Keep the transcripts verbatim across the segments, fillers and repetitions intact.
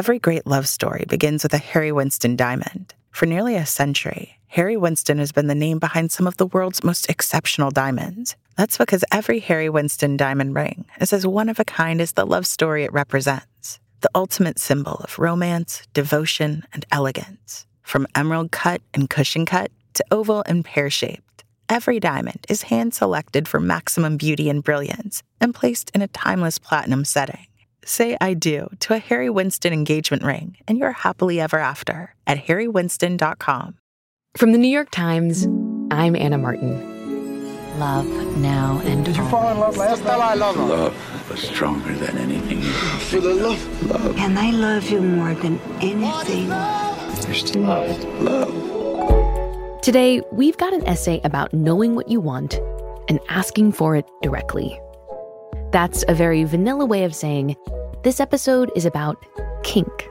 Every great love story begins with a Harry Winston diamond. For nearly a century, Harry Winston has been the name behind some of the world's most exceptional diamonds. That's because every Harry Winston diamond ring is as one-of-a-kind as the love story it represents. The ultimate symbol of romance, devotion, and elegance. From emerald cut and cushion cut to oval and pear-shaped, every diamond is hand-selected for maximum beauty and brilliance and placed in a timeless platinum setting. Say I do to a Harry Winston engagement ring and you're happily ever after at harry winston dot com. From the New York Times, I'm Anna Martin. Love now and did you always. Fall in love last night? I love her. Love was stronger than anything. For the love, love. And I love you more than anything. There's still love. Love. Today, we've got an essay about knowing what you want and asking for it directly. That's a very vanilla way of saying this episode is about kink.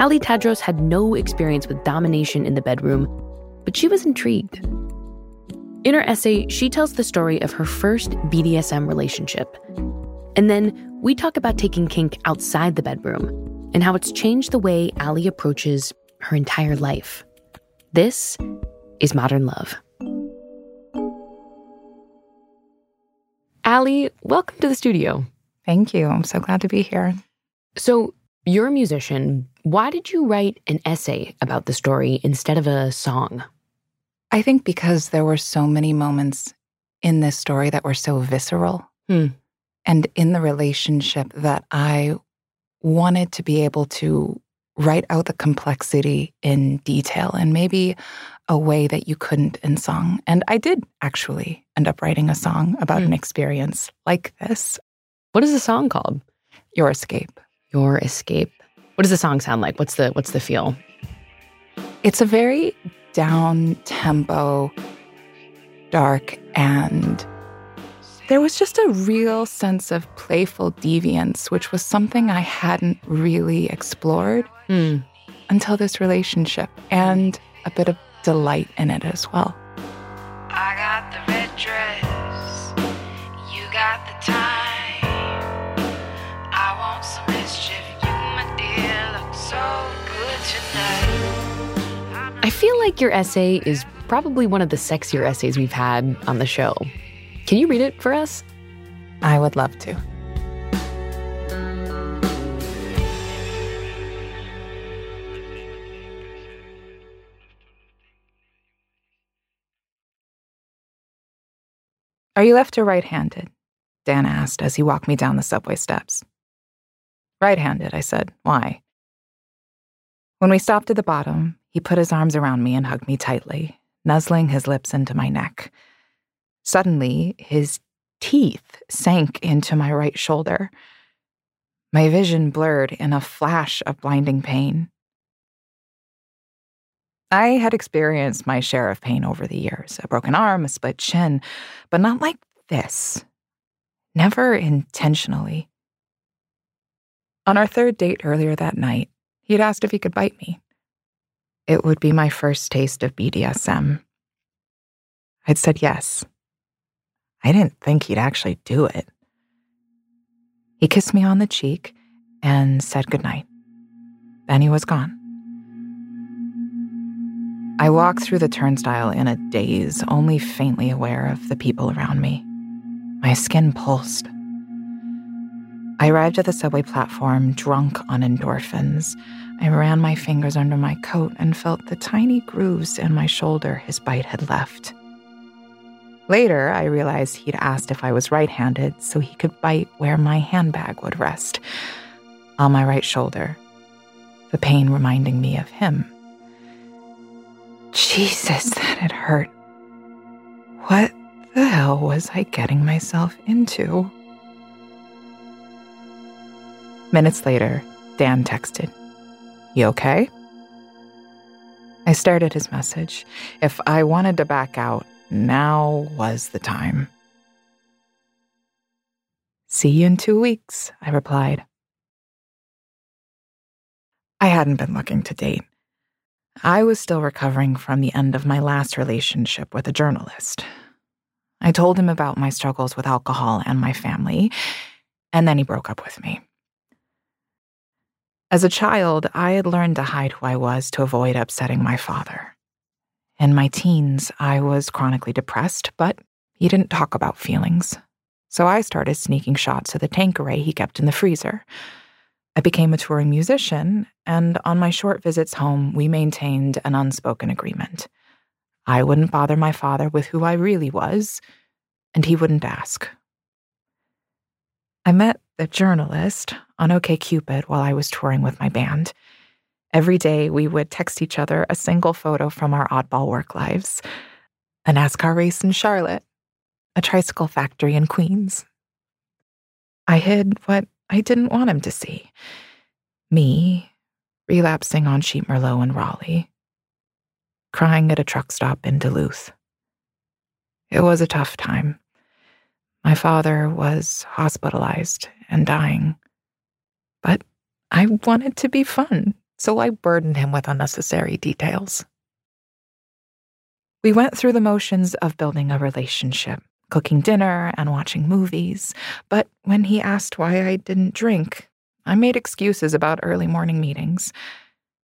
Ali Tadros had no experience with domination in the bedroom, but she was intrigued. In her essay, she tells the story of her first B D S M relationship. And then we talk about taking kink outside the bedroom and how it's changed the way Ali approaches her entire life. This is Modern Love. Ali, welcome to the studio. Thank you. I'm so glad to be here. So you're a musician. Why did you write an essay about the story instead of a song? I think because there were so many moments in this story that were so visceral hmm. and in the relationship that I wanted to be able to write out the complexity in detail and maybe a way that you couldn't in song. And I did actually end up writing a song about hmm. an experience like this. What is the song called? Your Escape. Your Escape. What does the song sound like? What's the what's the feel? It's a very down-tempo, dark, and there was just a real sense of playful deviance, which was something I hadn't really explored mm. until this relationship, and a bit of delight in it as well. I got the red dress, you got the time, I want some mischief, you my dear, look so good tonight. I feel like your essay is probably one of the sexier essays we've had on the show. Can you read it for us? I would love to. Are you left or right-handed? Dan asked as he walked me down the subway steps. Right-handed, I said. Why? When we stopped at the bottom, he put his arms around me and hugged me tightly, nuzzling his lips into my neck. Suddenly, his teeth sank into my right shoulder. My vision blurred in a flash of blinding pain. I had experienced my share of pain over the years, a broken arm, a split shin, but not like this. Never intentionally. On our third date earlier that night, he'd asked if he could bite me. It would be my first taste of B D S M. I'd said yes. I didn't think he'd actually do it. He kissed me on the cheek and said goodnight. Then he was gone. I walked through the turnstile in a daze, only faintly aware of the people around me. My skin pulsed. I arrived at the subway platform, drunk on endorphins. I ran my fingers under my coat and felt the tiny grooves in my shoulder his bite had left. Later, I realized he'd asked if I was right-handed so he could bite where my handbag would rest, on my right shoulder, the pain reminding me of him. Jesus, that had hurt. What the hell was I getting myself into? Minutes later, Dan texted, "You okay?" I stared at his message. If I wanted to back out, now was the time. "See you in two weeks," I replied. I hadn't been looking to date. I was still recovering from the end of my last relationship with a journalist. I told him about my struggles with alcohol and my family, and then he broke up with me. As a child, I had learned to hide who I was to avoid upsetting my father. In my teens, I was chronically depressed, but he didn't talk about feelings. So I started sneaking shots of the Tanqueray he kept in the freezer. I became a touring musician, and on my short visits home, we maintained an unspoken agreement. I wouldn't bother my father with who I really was, and he wouldn't ask. I met a journalist on OKCupid while I was touring with my band. Every day, we would text each other a single photo from our oddball work lives, a NASCAR race in Charlotte, a tricycle factory in Queens. I hid what I didn't want him to see. Me, relapsing on cheap Merlot in Raleigh, crying at a truck stop in Duluth. It was a tough time. My father was hospitalized and dying. But I wanted to be fun, so I burdened him with unnecessary details. We went through the motions of building a relationship, cooking dinner and watching movies, but when he asked why I didn't drink, I made excuses about early morning meetings.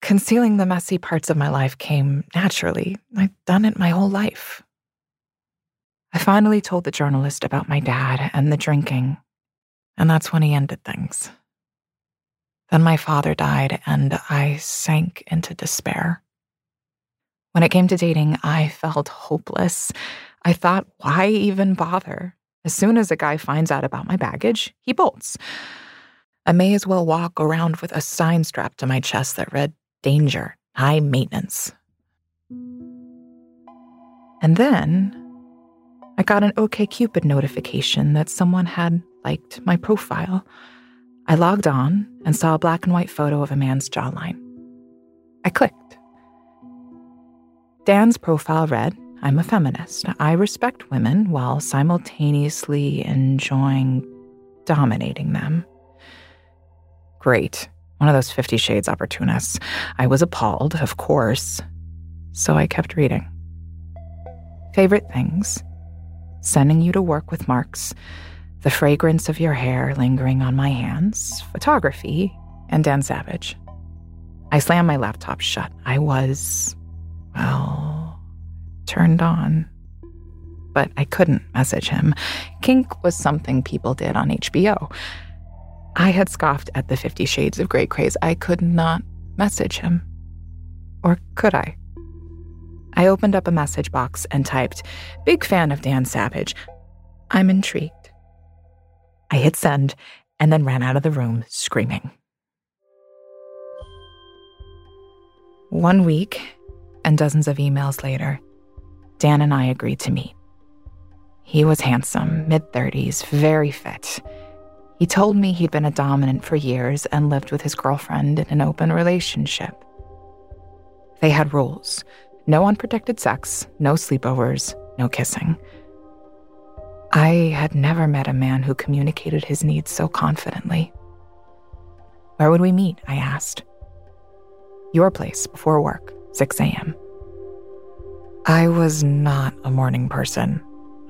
Concealing the messy parts of my life came naturally. I'd done it my whole life. I finally told the journalist about my dad and the drinking, and that's when he ended things. Then my father died, and I sank into despair. When it came to dating, I felt hopeless. I thought, why even bother? As soon as a guy finds out about my baggage, he bolts. I may as well walk around with a sign strapped to my chest that read, "Danger, high maintenance." And then I got an OKCupid notification that someone had liked my profile. I logged on and saw a black and white photo of a man's jawline. I clicked. Dan's profile read, "I'm a feminist. I respect women while simultaneously enjoying dominating them." Great. One of those Fifty Shades opportunists. I was appalled, of course. So I kept reading. Favorite things. Sending you to work with Marx. The fragrance of your hair lingering on my hands. Photography. And Dan Savage. I slammed my laptop shut. I was, well... turned on. But I couldn't message him. Kink was something people did on H B O. I had scoffed at the Fifty Shades of Grey craze. I could not message him. Or could I? I opened up a message box and typed, "Big fan of Dan Savage. I'm intrigued." I hit send and then ran out of the room screaming. One week and dozens of emails later, Dan and I agreed to meet. He was handsome, mid-thirties, very fit. He told me he'd been a dominant for years and lived with his girlfriend in an open relationship. They had rules. No unprotected sex, no sleepovers, no kissing. I had never met a man who communicated his needs so confidently. "Where would we meet?" I asked. "Your place, before work, six a.m. I was not a morning person,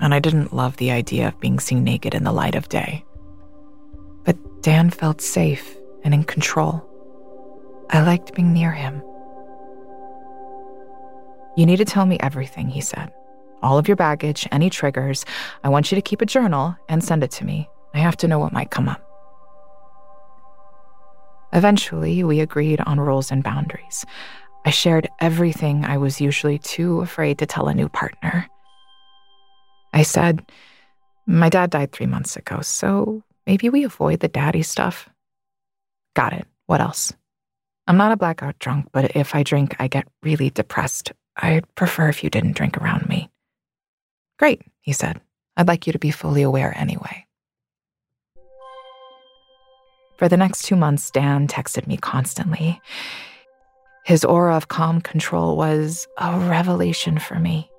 and I didn't love the idea of being seen naked in the light of day. But Dan felt safe and in control. I liked being near him. "You need to tell me everything," he said. "All of your baggage, any triggers. I want you to keep a journal and send it to me. I have to know what might come up." Eventually, we agreed on rules and boundaries. I shared everything I was usually too afraid to tell a new partner. I said, "My dad died three months ago, so maybe we avoid the daddy stuff." "Got it. What else?" "I'm not a blackout drunk, but if I drink, I get really depressed. I'd prefer if you didn't drink around me." "Great," he said. "I'd like you to be fully aware anyway." For the next two months, Dan texted me constantly. His aura of calm control was a revelation for me.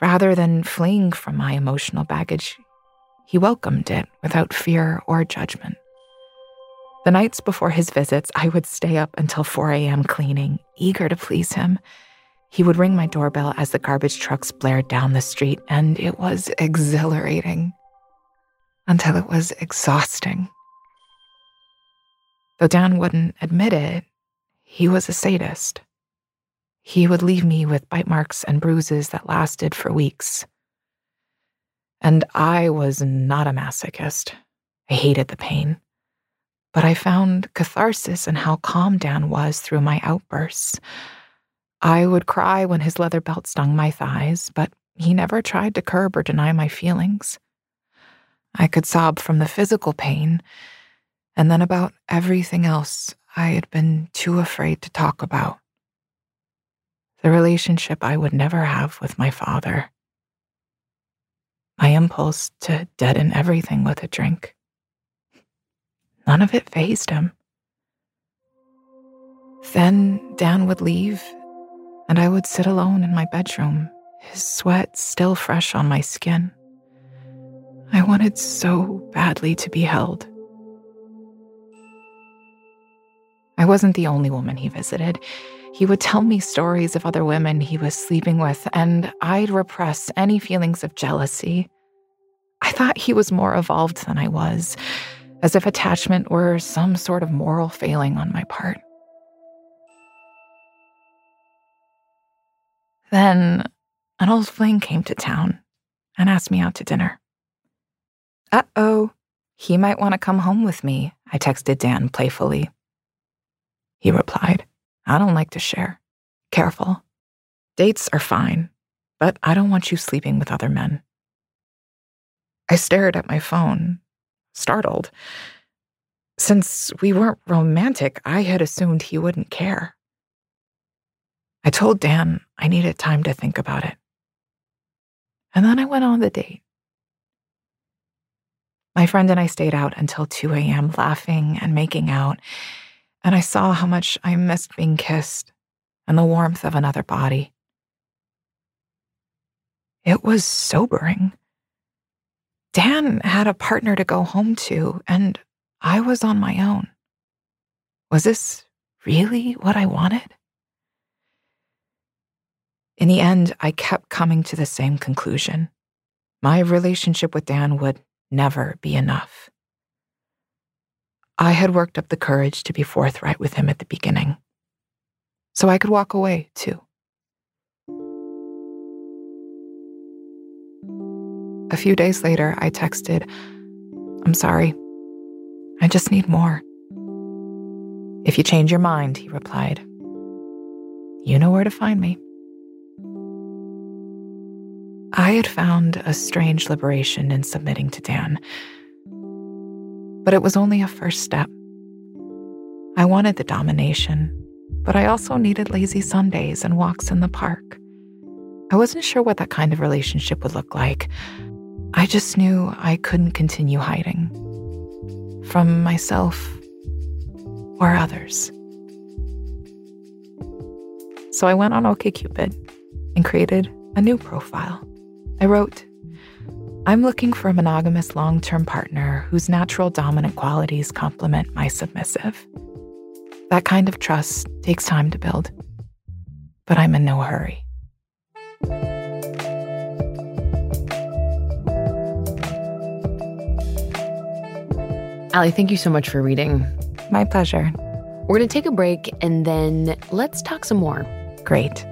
Rather than fleeing from my emotional baggage, he welcomed it without fear or judgment. The nights before his visits, I would stay up until four a.m. cleaning, eager to please him. He would ring my doorbell as the garbage trucks blared down the street, and it was exhilarating until it was exhausting. Though Dan wouldn't admit it, he was a sadist. He would leave me with bite marks and bruises that lasted for weeks. And I was not a masochist. I hated the pain. But I found catharsis in how calm Dan was through my outbursts. I would cry when his leather belt stung my thighs, but he never tried to curb or deny my feelings. I could sob from the physical pain, and then about everything else I had been too afraid to talk about. The relationship I would never have with my father. My impulse to deaden everything with a drink. None of it fazed him. Then Dan would leave, and I would sit alone in my bedroom, his sweat still fresh on my skin. I wanted so badly to be held. I wasn't the only woman he visited. He would tell me stories of other women he was sleeping with, and I'd repress any feelings of jealousy. I thought he was more evolved than I was, as if attachment were some sort of moral failing on my part. Then an old fling came to town and asked me out to dinner. Uh-oh, he might want to come home with me, I texted Dan playfully. He replied, I don't like to share. Careful. Dates are fine, but I don't want you sleeping with other men. I stared at my phone, startled. Since we weren't romantic, I had assumed he wouldn't care. I told Dan I needed time to think about it. And then I went on the date. My friend and I stayed out until two a.m. laughing and making out, and I saw how much I missed being kissed and the warmth of another body. It was sobering. Dan had a partner to go home to, and I was on my own. Was this really what I wanted? In the end, I kept coming to the same conclusion. My relationship with Dan would never be enough. I had worked up the courage to be forthright with him at the beginning, so I could walk away too. A few days later, I texted, I'm sorry, I just need more. If you change your mind, he replied, you know where to find me. I had found a strange liberation in submitting to Dan. But it was only a first step. I wanted the domination, but I also needed lazy Sundays and walks in the park. I wasn't sure what that kind of relationship would look like. I just knew I couldn't continue hiding from myself or others. So I went on OKCupid and created a new profile. I wrote, I'm looking for a monogamous long-term partner whose natural dominant qualities complement my submissive. That kind of trust takes time to build, but I'm in no hurry. Ali, thank you so much for reading. My pleasure. We're going to take a break and then let's talk some more. Great.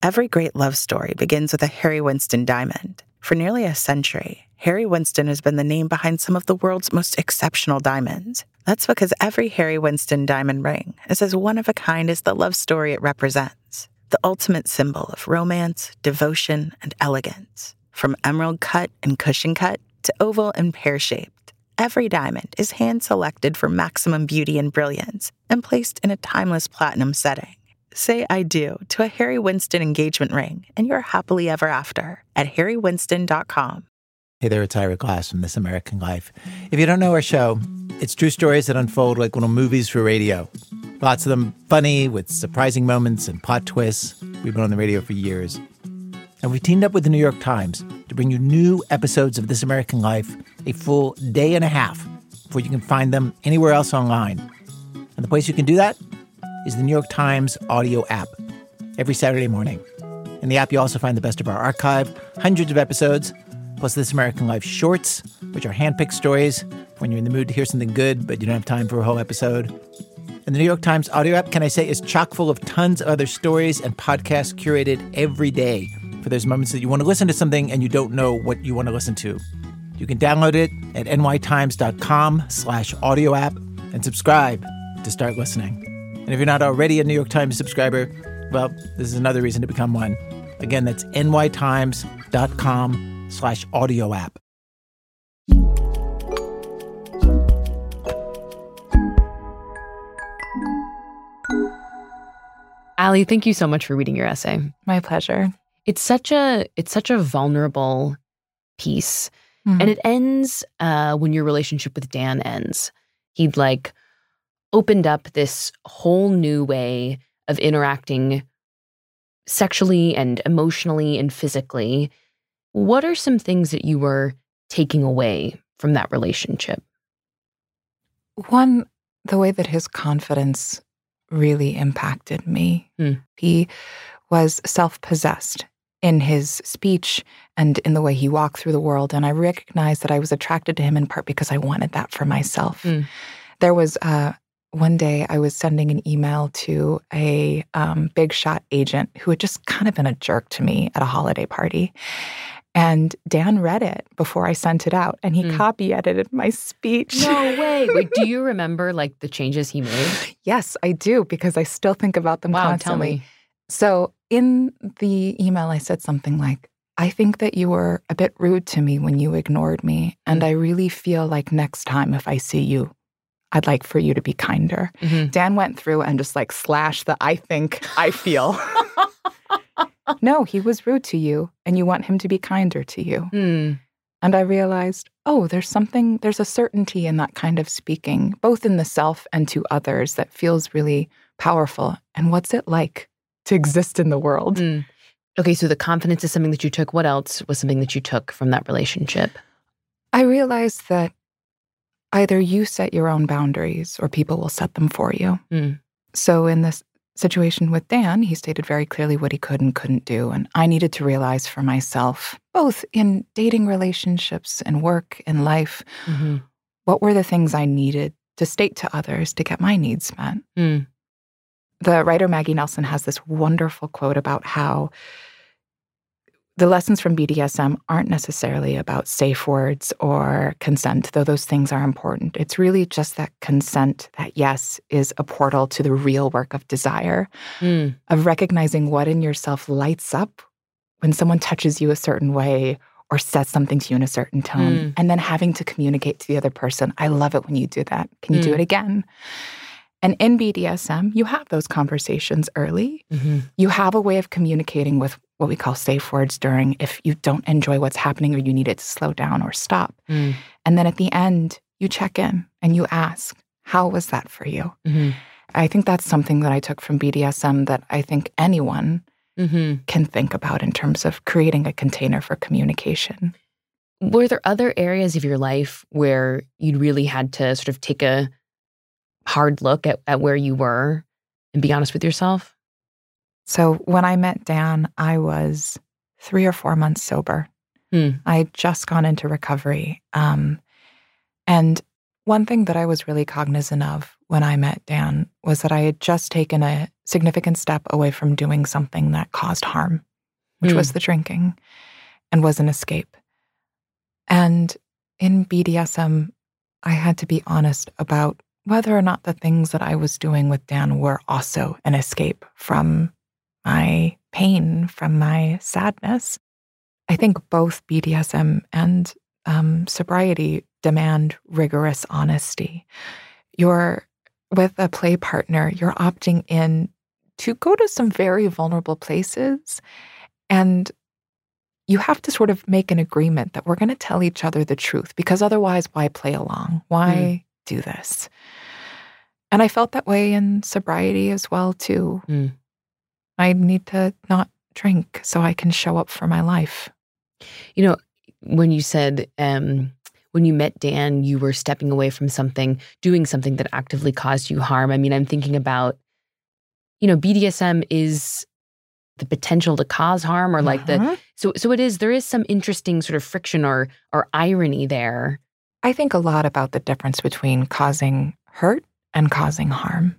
Every great love story begins with a Harry Winston diamond. For nearly a century, Harry Winston has been the name behind some of the world's most exceptional diamonds. That's because every Harry Winston diamond ring is as one of a kind as the love story it represents, the ultimate symbol of romance, devotion, and elegance. From emerald cut and cushion cut to oval and pear-shaped, every diamond is hand-selected for maximum beauty and brilliance and placed in a timeless platinum setting. Say I do to a Harry Winston engagement ring, and you're happily ever after at harry winston dot com. Hey there, it's Ira Glass from This American Life. If you don't know our show, it's true stories that unfold like little movies for radio. Lots of them funny, with surprising moments and plot twists. We've been on the radio for years. And we've teamed up with the New York Times to bring you new episodes of This American Life a full day and a half before you can find them anywhere else online. And the place you can do that is the New York Times audio app every Saturday morning. In the app, you also find the best of our archive, hundreds of episodes, plus This American Life shorts, which are handpicked stories when you're in the mood to hear something good, but you don't have time for a whole episode. And the New York Times audio app, can I say, is chock full of tons of other stories and podcasts curated every day for those moments that you want to listen to something and you don't know what you want to listen to. You can download it at nytimes.com slash audio app and subscribe to start listening. And if you're not already a New York Times subscriber, well, this is another reason to become one. Again, that's nytimes.com slash audio app. Ali, thank you so much for reading your essay. My pleasure. It's such a it's such a vulnerable piece. Mm-hmm. And it ends uh, when your relationship with Dan ends. He'd like opened up this whole new way of interacting sexually and emotionally and physically. What are some things that you were taking away from that relationship? One, the way that his confidence really impacted me. Mm. He was self-possessed in his speech and in the way he walked through the world. And I recognized that I was attracted to him in part because I wanted that for myself. Mm. There was uh, one day I was sending an email to a um, big shot agent who had just kind of been a jerk to me at a holiday party. And Dan read it before I sent it out, and he mm. copy edited my speech. No way. Wait, do you remember, like, the changes he made? Yes, I do, because I still think about them wow, constantly. Tell me. So in the email, I said something like, I think that you were a bit rude to me when you ignored me, and I really feel like next time if I see you, I'd like for you to be kinder. Mm-hmm. Dan went through and just, like, slashed the I think, I feel. No, he was rude to you, and you want him to be kinder to you. Mm. And I realized, oh, there's something, there's a certainty in that kind of speaking, both in the self and to others, that feels really powerful. And what's it like to exist in the world? Mm. Okay, so the confidence is something that you took. What else was something that you took from that relationship? I realized that either you set your own boundaries or people will set them for you. Mm. So in this situation with Dan, he stated very clearly what he could and couldn't do. And I needed to realize for myself, both in dating relationships and work and life, mm-hmm. what were the things I needed to state to others to get my needs met. Mm. The writer Maggie Nelson has this wonderful quote about how the lessons from B D S M aren't necessarily about safe words or consent, though those things are important. It's really just that consent, that yes, is a portal to the real work of desire, mm. of recognizing what in yourself lights up when someone touches you a certain way or says something to you in a certain tone, mm. and then having to communicate to the other person, I love it when you do that. Can you mm. do it again? And in B D S M, you have those conversations early. Mm-hmm. You have a way of communicating with what we call safe words during if you don't enjoy what's happening or you need it to slow down or stop. Mm. And then at the end, you check in and you ask, how was that for you? Mm-hmm. I think that's something that I took from B D S M that I think anyone mm-hmm. can think about in terms of creating a container for communication. Were there other areas of your life where you really had to sort of take a hard look at, at where you were and be honest with yourself? So when I met Dan, I was three or four months sober. Mm. I had just gone into recovery. Um, and one thing that I was really cognizant of when I met Dan was that I had just taken a significant step away from doing something that caused harm, which mm. was the drinking and was an escape. And in B D S M, I had to be honest about whether or not the things that I was doing with Dan were also an escape from my pain, from my sadness. I think both B D S M and um, sobriety demand rigorous honesty. You're with a play partner, you're opting in to go to some very vulnerable places, and you have to sort of make an agreement that we're going to tell each other the truth, because otherwise, why play along? Why mm. do this? And I felt that way in sobriety as well, too. Mm. I need to not drink so I can show up for my life. You know, when you said um, when you met Dan, you were stepping away from something, doing something that actively caused you harm. I mean, I'm thinking about, you know, B D S M is the potential to cause harm, or like uh-huh. the so so it is there is some interesting sort of friction or or irony there. I think a lot about the difference between causing hurt and causing harm.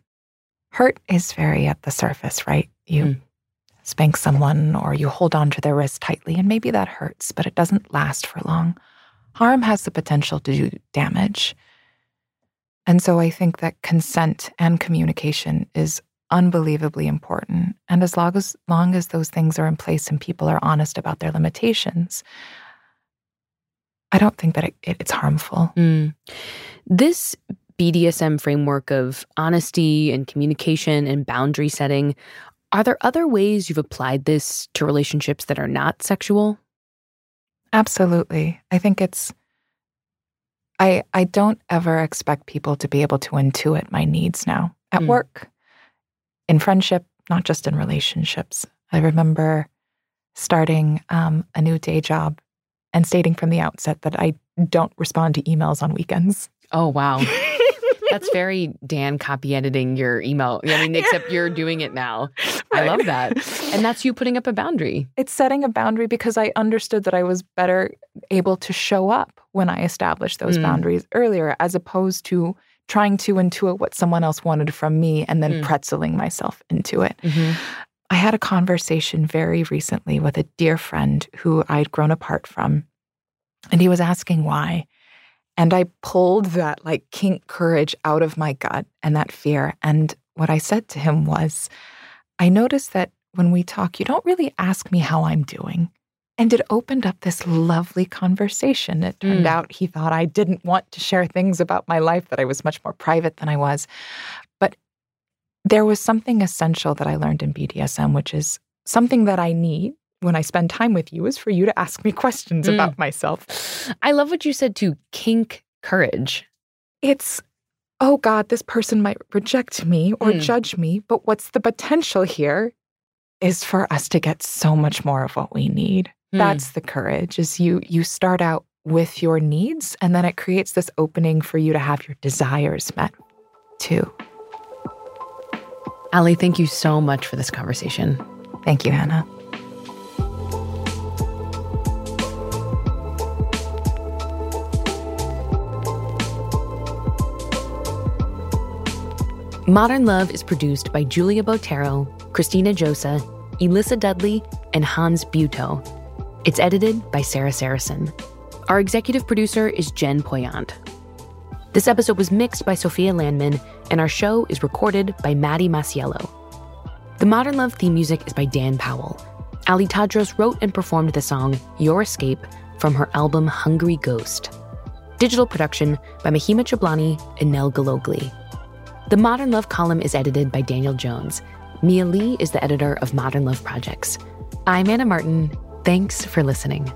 Hurt is very at the surface, right? You mm. spank someone or you hold on to their wrist tightly, and maybe that hurts, but it doesn't last for long. Harm has the potential to do damage. And so I think that consent and communication is unbelievably important. And as long as, long as those things are in place and people are honest about their limitations, I don't think that it, it, it's harmful. Mm. This B D S M framework of honesty and communication and boundary setting, are there other ways you've applied this to relationships that are not sexual? Absolutely. I think it's, I, I don't ever expect people to be able to intuit my needs now at mm. work, in friendship, not just in relationships. I remember starting um, a new day job and stating from the outset that I don't respond to emails on weekends. Oh, wow. That's very Dan copy editing your email. I mean, except yeah. you're doing it now. Right. I love that. And that's you putting up a boundary. It's setting a boundary because I understood that I was better able to show up when I established those mm. boundaries earlier, as opposed to trying to intuit what someone else wanted from me and then mm. pretzeling myself into it. Mm-hmm. I had a conversation very recently with a dear friend who I'd grown apart from, and he was asking why. And I pulled that like kink courage out of my gut and that fear. And what I said to him was, I noticed that when we talk, you don't really ask me how I'm doing. And it opened up this lovely conversation. It turned mm. out he thought I didn't want to share things about my life, that I was much more private than I was. But there was something essential that I learned in B D S M, which is something that I need when I spend time with you is for you to ask me questions mm. about myself. I love what you said too, kink courage. It's, oh God, this person might reject me or mm. judge me, but what's the potential here is for us to get so much more of what we need. That's the courage, is you you start out with your needs, and then it creates this opening for you to have your desires met, too. Ali, thank you so much for this conversation. Thank you, Hannah. Modern Love is produced by Julia Botero, Christina Josa, Elissa Dudley, and Hans Butow. It's edited by Sarah Saracen. Our executive producer is Jen Poyant. This episode was mixed by Sophia Landman, and our show is recorded by Maddie Masiello. The Modern Love theme music is by Dan Powell. Ali Tadros wrote and performed the song Your Escape from her album Hungry Ghost. Digital production by Mahima Chablani and Nell Galogli. The Modern Love column is edited by Daniel Jones. Mia Lee is the editor of Modern Love Projects. I'm Anna Martin. Thanks for listening.